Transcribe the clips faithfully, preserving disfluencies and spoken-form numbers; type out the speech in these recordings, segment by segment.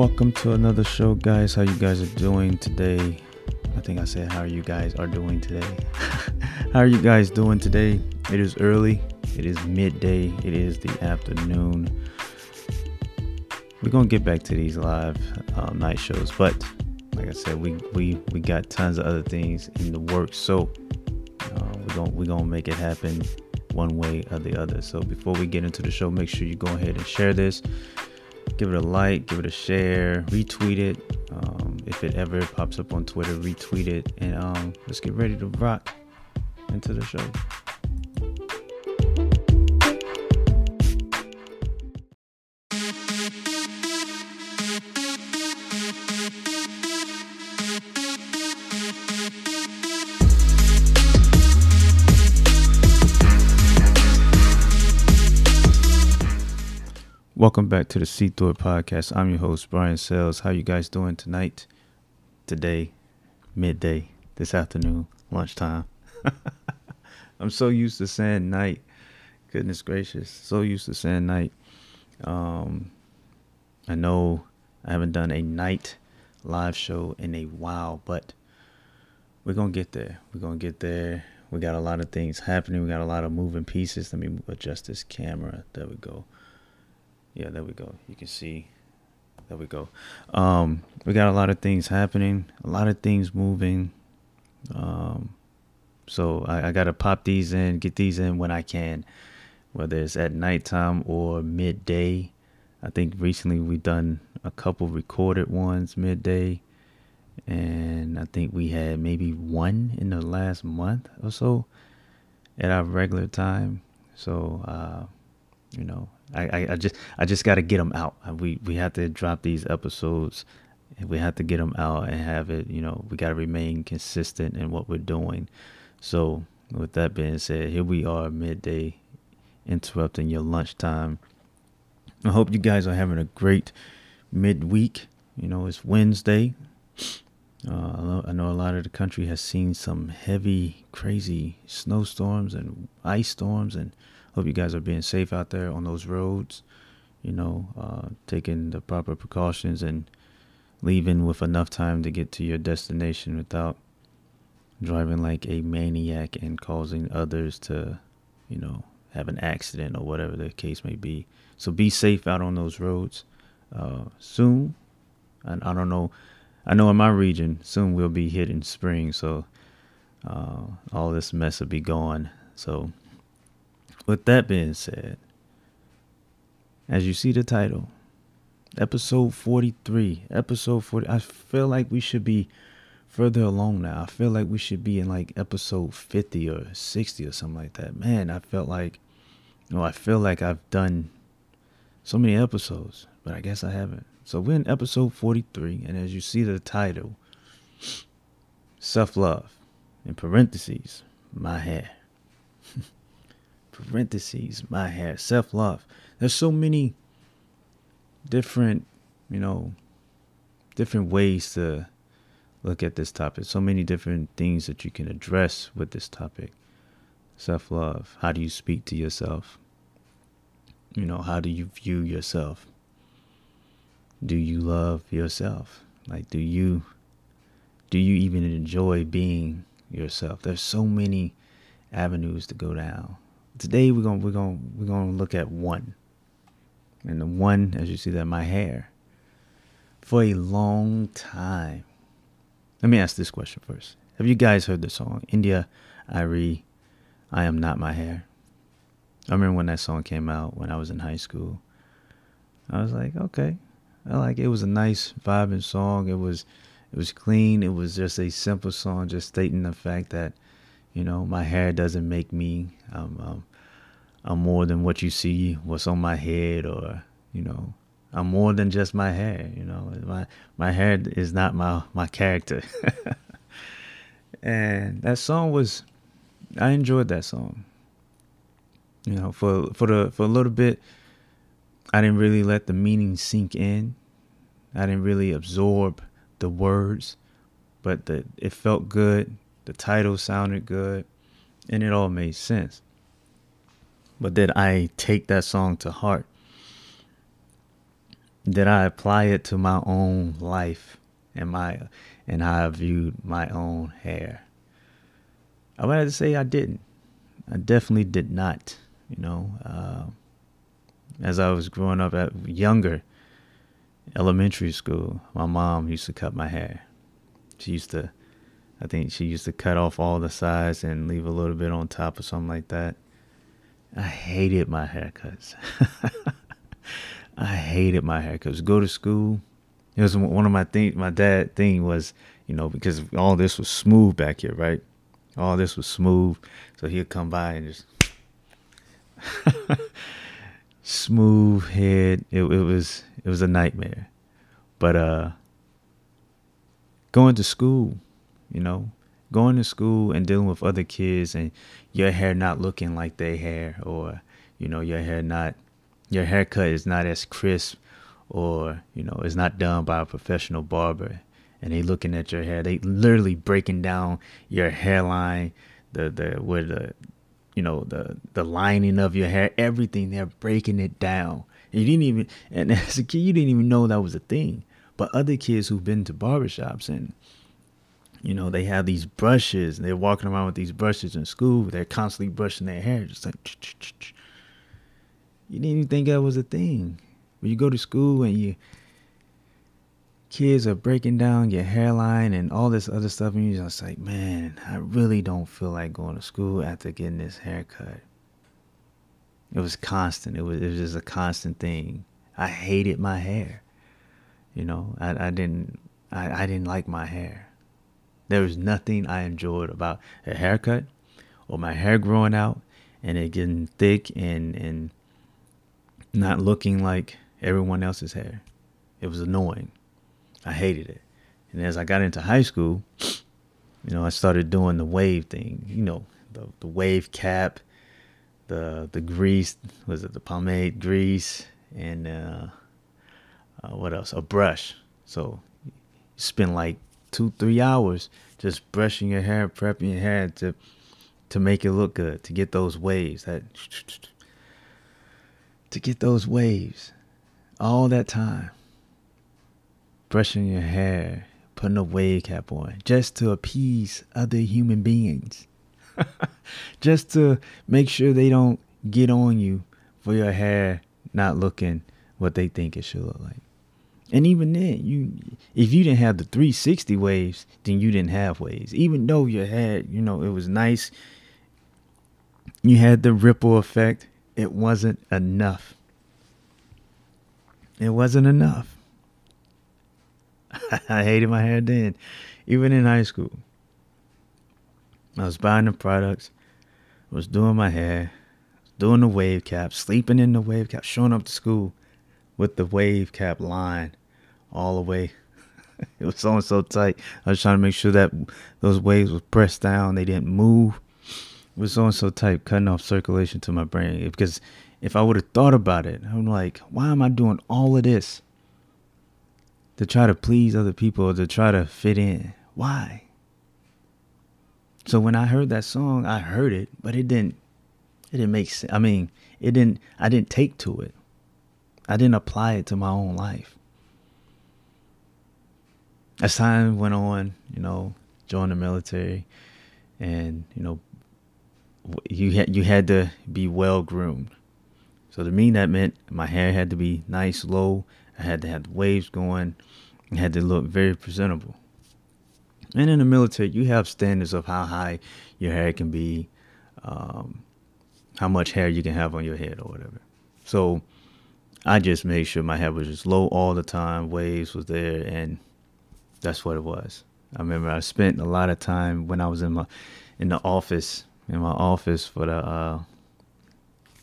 Welcome to another show, guys. How you guys are doing today? I think I said how you guys are doing today. How are you guys doing today? It is early. It is midday. It is the afternoon. We're gonna get back to these live um, night shows, but like I said, we we we got tons of other things in the works, so uh, we're gonna we're gonna make it happen one way or the other. So before we get into the show, make sure you go ahead and share this. Give it a like, give it a share, retweet it. Um, if it ever pops up on Twitter, retweet it. And um, let's get ready to rock into the show. Welcome back to the SeeThroughIt Podcast. I'm your host, Brian Sailes. How you guys doing tonight, today, midday, this afternoon, lunchtime? I'm so used to saying night. Goodness gracious. So used to saying night. Um, I know I haven't done a night live show in a while, but we're going to get there. We're going to get there. We got a lot of things happening. We got a lot of moving pieces. Let me adjust this camera. There we go. Yeah, there we go. You can see. There we go. Um, we got a lot of things happening, a lot of things moving. Um, so I, I got to pop these in, get these in when I can, whether it's at nighttime or midday. I think recently we've done a couple recorded ones midday. And I think we had maybe one in the last month or so at our regular time. So, uh, you know. I, I just I just got to get them out. We we have to drop these episodes. We have to get them out and have it. You know, we got to remain consistent in what we're doing. So with that being said, here we are midday, interrupting your lunchtime. I hope you guys are having a great midweek. You know, it's Wednesday. Uh, I know a lot of the country has seen some heavy, crazy snowstorms and ice storms, and hope you guys are being safe out there on those roads, you know, uh, taking the proper precautions and leaving with enough time to get to your destination without driving like a maniac and causing others to, you know, have an accident or whatever the case may be. So be safe out on those roads. Uh, soon, and I, I don't know, I know in my region, soon we'll be hitting spring, so uh, all this mess will be gone. So with that being said, as you see the title, episode forty-three, episode forty, I feel like we should be further along now. I feel like we should be in like episode fifty or sixty or something like that. Man, I felt like, you know, I feel like I've done so many episodes, but I guess I haven't. So we're in episode forty-three, and as you see the title, self-love, in parentheses, my hair. Parentheses, my hair, self-love. There's so many different, you know, different ways to look at this topic. So many different things that you can address with this topic. Self-love. How do you speak to yourself? You know, how do you view yourself? Do you love yourself? Like, do you, do you even enjoy being yourself? There's so many avenues to go down. Today we're going we're going we're going to look at one. And the one, as you see that, my hair. For a long time. Let me ask this question first. Have you guys heard the song India, I Re, I Am Not My Hair? I remember when that song came out when I was in high school. I was like, okay. I like it. It was a nice vibing song. It was it was clean. It was just a simple song just stating the fact that, you know, my hair doesn't make me. Um, um I'm more than what you see, what's on my head, or, you know, I'm more than just my hair. You know, my, my hair is not my, my character. And that song was, I enjoyed that song. You know, for, for the, for a little bit, I didn't really let the meaning sink in. I didn't really absorb the words, but the, it felt good. The title sounded good and it all made sense. But did I take that song to heart? that I apply it to my own life and my and how I viewed my own hair. I would have to say I didn't. I definitely did not. You know, uh, as I was growing up, at younger, elementary school, my mom used to cut my hair. She used to, I think she used to cut off all the sides and leave a little bit on top or something like that. I hated my haircuts. I hated my haircuts. Go to school. It was one of my things. My dad thing was, you know, because all this was smooth back here, right? All this was smooth. So he'd come by and just smooth head. It, it was it was a nightmare. But uh, going to school, you know, going to school and dealing with other kids and your hair not looking like their hair, or, you know, your hair not, your haircut is not as crisp, or, you know, it's not done by a professional barber, and they looking at your hair. They literally breaking down your hairline, the, the, where the, you know, the, the lining of your hair, everything. They're breaking it down. You didn't even, and as a kid, you didn't even know that was a thing. But other kids who've been to barbershops and, you know, they have these brushes and they're walking around with these brushes in school. They're constantly brushing their hair. Just like, ch-ch-ch-ch. You didn't even think that was a thing. When you go to school and your kids are breaking down your hairline and all this other stuff, and you're just like, man, I really don't feel like going to school after getting this haircut. It was constant. It was, it was just a constant thing. I hated my hair. You know, I, I didn't, I, I didn't like my hair. There was nothing I enjoyed about a haircut or my hair growing out and it getting thick and, and not looking like everyone else's hair. It was annoying. I hated it. And as I got into high school, you know, I started doing the wave thing, you know, the, the wave cap, the, the grease, was it the pomade grease, and uh, uh, what else? A brush. So you spend like two, three hours just brushing your hair, prepping your hair to to make it look good, to get those waves, that to get those waves. All that time brushing your hair, putting a wave cap on just to appease other human beings, just to make sure they don't get on you for your hair not looking what they think it should look like. And even then, you if you didn't have the three sixty waves, then you didn't have waves. Even though your hair, you know, it was nice, you had the ripple effect, it wasn't enough. It wasn't enough. I hated my hair then, even in high school. I was buying the products, I was doing my hair, doing the wave cap, sleeping in the wave cap, showing up to school with the wave cap line all the way. It was so and so tight. I was trying to make sure that those waves were pressed down, they didn't move. It was so and so tight, cutting off circulation to my brain. Because if I would have thought about it, I'm like, why am I doing all of this to try to please other people or to try to fit in? Why? So when I heard that song, I heard it, but it didn't. It didn't make sense. I mean, it didn't. I didn't take to it. I didn't apply it to my own life. As time went on, you know, joined the military, and, you know, you had, you had to be well groomed. So to me, that meant my hair had to be nice, low. I had to have the waves going. I had to look very presentable. And in the military, you have standards of how high your hair can be, um, how much hair you can have on your head or whatever. So I just made sure my hair was just low all the time. Waves was there, and that's what it was. I remember I spent a lot of time when I was in my in the office in my office for the uh,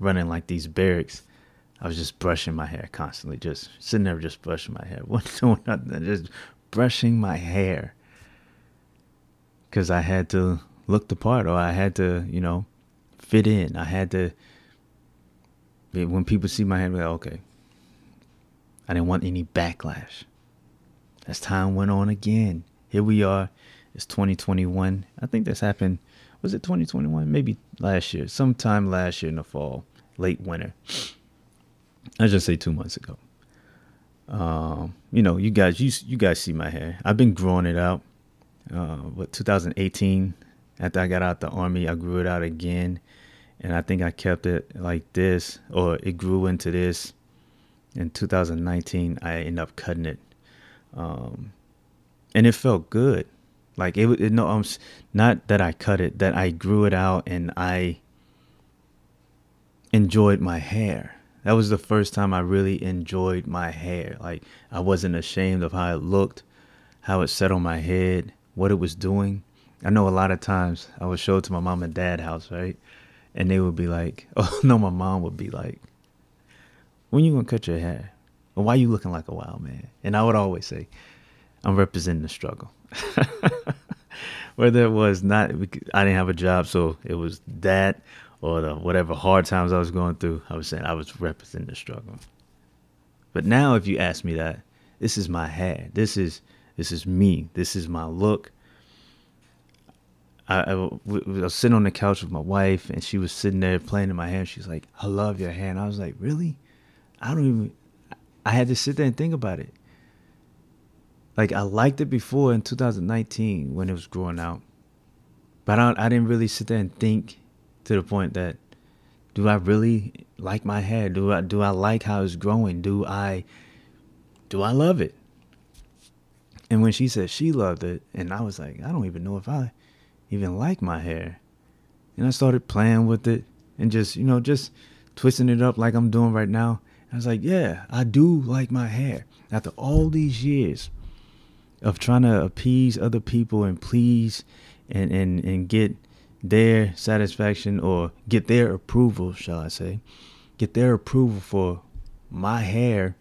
running like these barracks. I was just brushing my hair constantly, just sitting there, just brushing my hair, wasn't doing nothing, just brushing my hair, because I had to look the part, or I had to, you know, fit in. I had to. When people see my hair, they're like, okay. I didn't want any backlash. As time went on again, here we are. It's twenty twenty-one. I think this happened. Was it twenty twenty-one? Maybe last year. Sometime last year in the fall, late winter. I just say two months ago. Um, you know, you guys, you, you guys see my hair. I've been growing it out. Uh, but two thousand eighteen, after I got out the army, I grew it out again. And I think I kept it like this, or it grew into this. In two thousand nineteen, I ended up cutting it. Um, and it felt good. Like it, it no, I'm not that I cut it, that I grew it out and I enjoyed my hair. That was the first time I really enjoyed my hair. Like I wasn't ashamed of how it looked, how it sat on my head, what it was doing. I know a lot of times I would show it to my mom and dad's house, right? And they would be like, oh no, my mom would be like, when you gonna cut your hair? Or why you looking like a wild man? And I would always say, I'm representing the struggle. Whether it was not, I didn't have a job, so it was that or the whatever hard times I was going through, I was saying I was representing the struggle. But now if you ask me that, this is my hair. This is this is me. This is my look. I, I, I was sitting on the couch with my wife, and she was sitting there playing in my hair. She's like, I love your hair. And I was like, really? I don't even, I had to sit there and think about it. Like, I liked it before in two thousand nineteen when it was growing out. But I, I didn't really sit there and think to the point that, do I really like my hair? Do I do I like how it's growing? Do I, do I love it? And when she said she loved it, and I was like, I don't even know if I even like my hair. And I started playing with it and just, you know, just twisting it up like I'm doing right now. And I was like, yeah, I do like my hair. After all these years of trying to appease other people and please and, and, and get their satisfaction, or get their approval, shall I say, get their approval for my hair,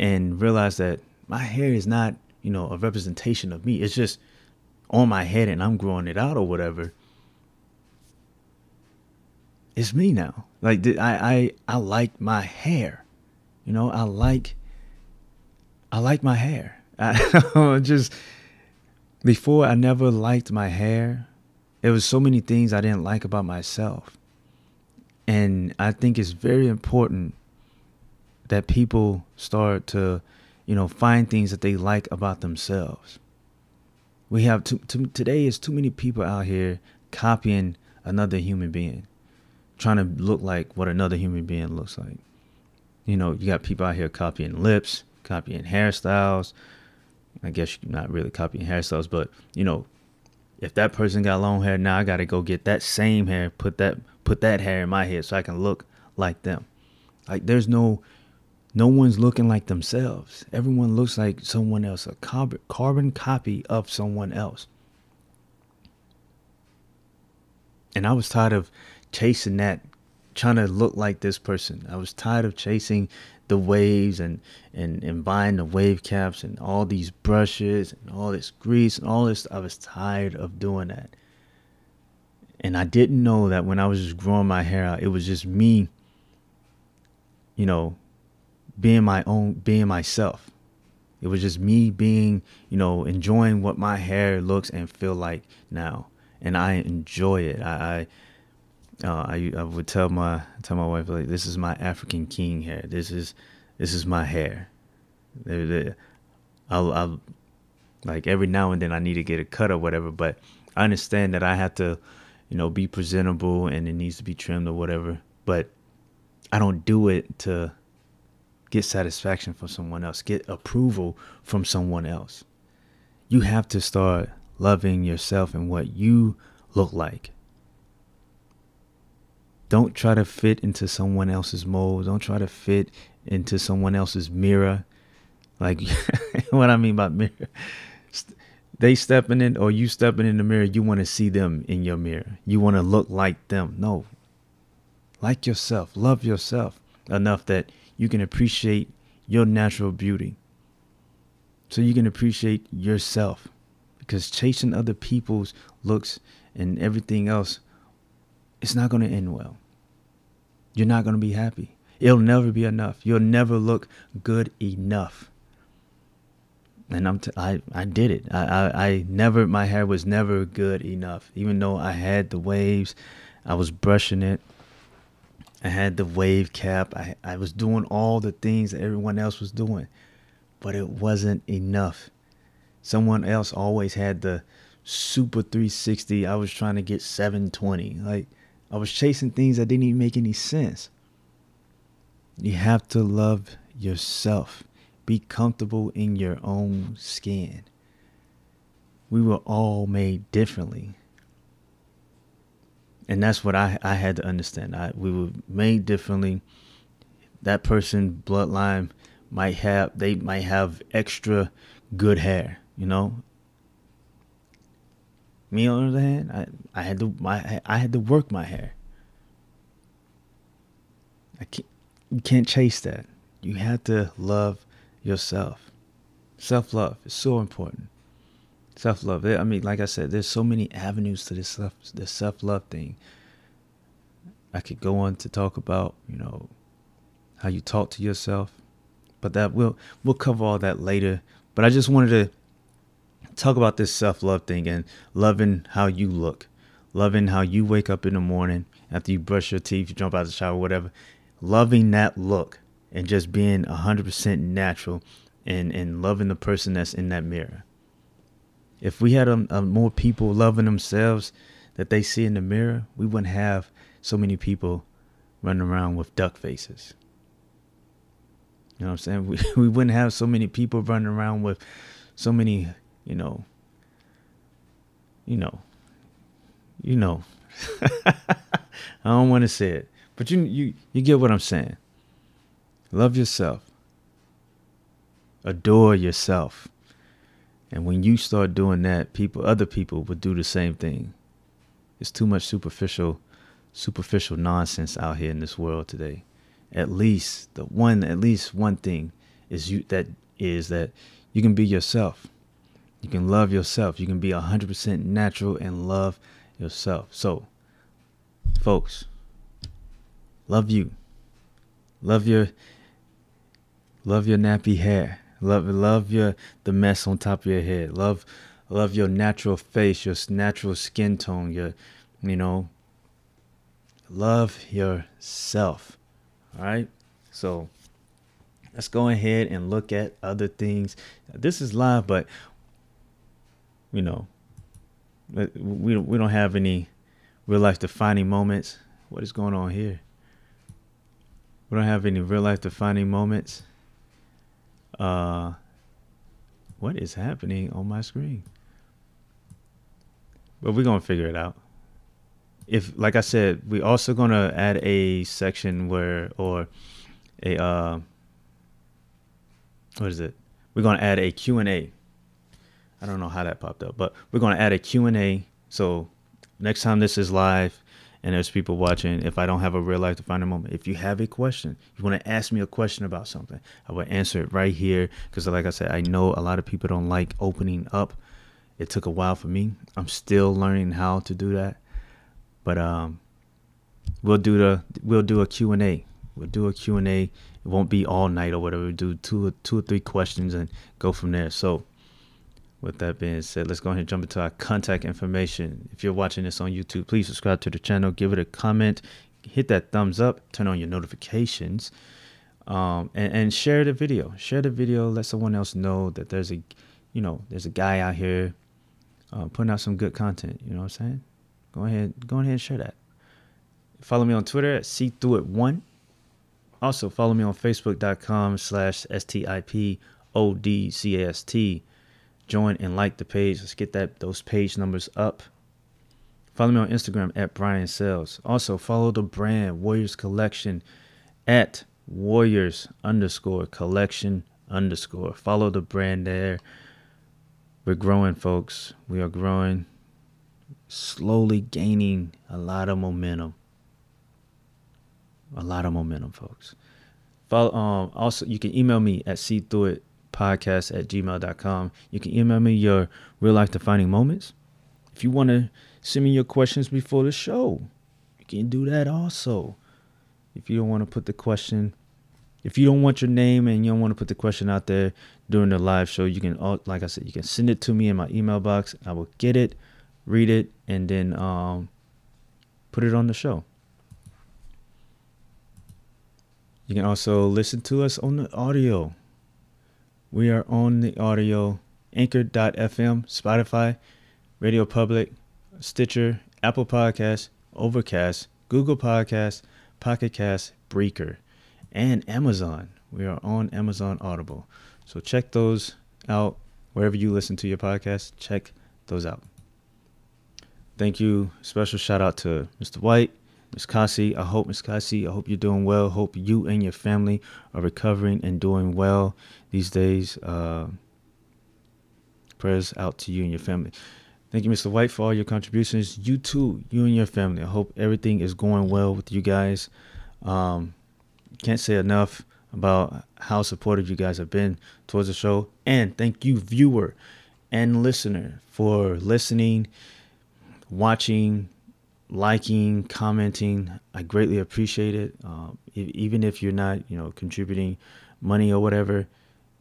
and realize that my hair is not, you know, a representation of me. It's just on my head and I'm growing it out or whatever. It's me now. Like I, I, I like my hair, you know, I like, I like my hair. I just, before I never liked my hair. It was so many things I didn't like about myself. And I think it's very important that people start to, you know, find things that they like about themselves. We have to, to, today is too many people out here copying another human being, trying to look like what another human being looks like. You know, you got people out here copying lips, copying hairstyles. I guess you're not really copying hairstyles, but you know, if that person got long hair, now I got to go get that same hair, put that, put that hair in my head so I can look like them. Like there's no, no one's looking like themselves. Everyone looks like someone else, a carbon, carbon copy of someone else. And I was tired of chasing that, trying to look like this person. I was tired of chasing the waves and, and, and buying the wave caps and all these brushes and all this grease and all this. I was tired of doing that. And I didn't know that when I was just growing my hair out, it was just me, you know, being my own, being myself. It was just me being, you know, enjoying what my hair looks and feel like now. And I enjoy it. I, I Uh, I I would tell my tell my wife, like, this is my African king hair. This is this is my hair. They're, they're, I'll, I'll like every now and then I need to get a cut or whatever. But I understand that I have to, you know, be presentable and it needs to be trimmed or whatever. But I don't do it to get satisfaction from someone else, get approval from someone else. You have to start loving yourself and what you look like. Don't try to fit into someone else's mold. Don't try to fit into someone else's mirror. Like, what I mean by mirror, they stepping in or you stepping in the mirror, you want to see them in your mirror. You want to look like them. No, like yourself, love yourself enough that you can appreciate your natural beauty. So you can appreciate yourself, because chasing other people's looks and everything else, it's not going to end well. You're not going to be happy. It'll never be enough. You'll never look good enough. And I'm t- I, I did it. I, I, I never, my hair was never good enough. Even though I had the waves, I was brushing it. I had the wave cap. I, I was doing all the things that everyone else was doing. but it wasn't enough. Someone else always had the super three sixty. I was trying to get seven twenty. Like, I was chasing things that didn't even make any sense. You have to love yourself. Be comfortable in your own skin. We were all made differently. And that's what I, I had to understand. I, we were made differently. That person bloodline might have, they might have extra good hair, you know. Me on the other hand, I, I had to my I had to work my hair. I can't, you can't chase that. You have to love yourself. Self-love is so important. Self-love. I mean, like I said, there's so many avenues to this self, this self-love thing. I could go on to talk about, you know, how you talk to yourself, but that we'll, we'll cover all that later. But I just wanted to talk about this self-love thing and loving how you look, loving how you wake up in the morning after you brush your teeth, you jump out of the shower, whatever, loving that look and just being one hundred percent natural and, and loving the person that's in that mirror. If we had a, a more people loving themselves that they see in the mirror, we wouldn't have so many people running around with duck faces. You know what I'm saying? We, we wouldn't have so many people running around with so many, you know, you know, you know, I don't want to say it, but you, you, you get what I'm saying. Love yourself. Adore yourself. And when you start doing that, people, other people would do the same thing. It's too much superficial, superficial nonsense out here in this world today. At least the one, at least one thing is you that is that you can be yourself. You can love yourself. You can be one hundred percent natural and love yourself. So, folks, love you. Love your, love your nappy hair. Love, love your the mess on top of your head. Love, love your natural face, your natural skin tone. Your, you know. Love yourself. All right. So let's go ahead and look at other things. This is live, but you know, we we don't have any real life defining moments. What is going on here? We don't have any real life defining moments. Uh, what is happening on my screen? But we're going to figure it out. If, like I said, we're also going to add a section where, or a, uh, what is it? We're going to add a Q and A. I don't know how that popped up, but we're going to add a Q and A. So next time this is live and there's people watching, if I don't have a real life defining moment, if you have a question, you want to ask me a question about something, I will answer it right here. Because like I said, I know a lot of people don't like opening up. It took a while for me. I'm still learning how to do that. But um, we'll do the we'll do a Q and A. We'll do a Q and A. It won't be all night or whatever. We'll do two or, two or three questions and go from there. So with that being said, let's go ahead and jump into our contact information. If you're watching this on YouTube, please subscribe to the channel, give it a comment, hit that thumbs up, turn on your notifications, um, and, and share the video. Share the video. Let someone else know that there's a, you know, there's a guy out here uh, putting out some good content. You know what I'm saying? Go ahead, go ahead and share that. Follow me on Twitter at See Through It one. Also follow me on Facebook dot com slash S T I P O D C A S T. Join and like the page. Let's get that those page numbers up. Follow me on Instagram at Brian Sailes. Also follow the brand Warriors Collection at Warriors underscore collection underscore. Follow the brand there. We're growing, folks. We are growing. Slowly gaining a lot of momentum. A lot of momentum, folks. Follow, um, also, you can email me at see through it podcast at gmail dot com. You can email me your real life defining moments. If you want to send me your questions before the show, you can do that also. If you don't want to put the question, if you don't want your name and you don't want to put the question out there during the live show, you can, like I said, you can send it to me in my email box. I will get it, read it, and then um, put it on the show. You can also listen to us on the audio. We are on the audio anchor dot f m, Spotify, Radio Public, Stitcher, Apple Podcasts, Overcast, Google Podcasts, Pocket Casts, Breaker, and Amazon. We are on Amazon Audible. So check those out. Wherever you listen to your podcast, check those out. Thank you. Special shout out to Mister White, Miz Kasi. I hope, Miz Kasi, I hope you're doing well. Hope you and your family are recovering and doing well these days. Uh, prayers out to you and your family. Thank you, Mister White, for all your contributions. You too, you and your family. I hope everything is going well with you guys. Um, can't say enough about how supportive you guys have been towards the show. And thank you, viewer and listener, for listening, watching, liking, commenting. I greatly appreciate it. Um, if, even if you're not, you know, contributing money or whatever,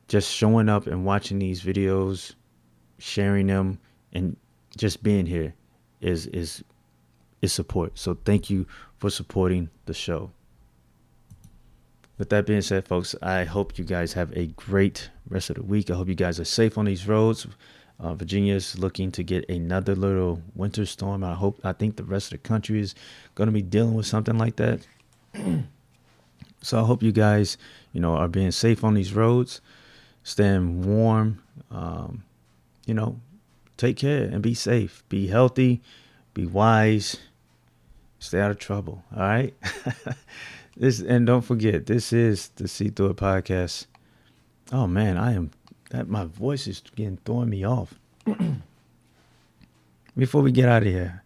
just showing up and watching these videos, sharing them, and just being here is is is support. So thank you for supporting the show. With that being said, folks, I hope you guys have a great rest of the week. I hope you guys are safe on these roads. Uh, Virginia is looking to get another little winter storm. I hope, I think the rest of the country is going to be dealing with something like that. So I hope you guys, you know, are being safe on these roads, staying warm, um, you know, take care and be safe, be healthy, be wise, stay out of trouble. All right. This, and don't forget, this is the See Through It Podcast. Oh man, I am that my voice is getting throwing me off. Before we get out of here,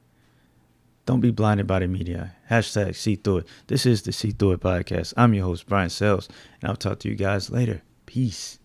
don't be blinded by the media. Hashtag See Through It. This is the See Through It Podcast. I'm your host, Brian Sailes, and I'll talk to you guys later. Peace.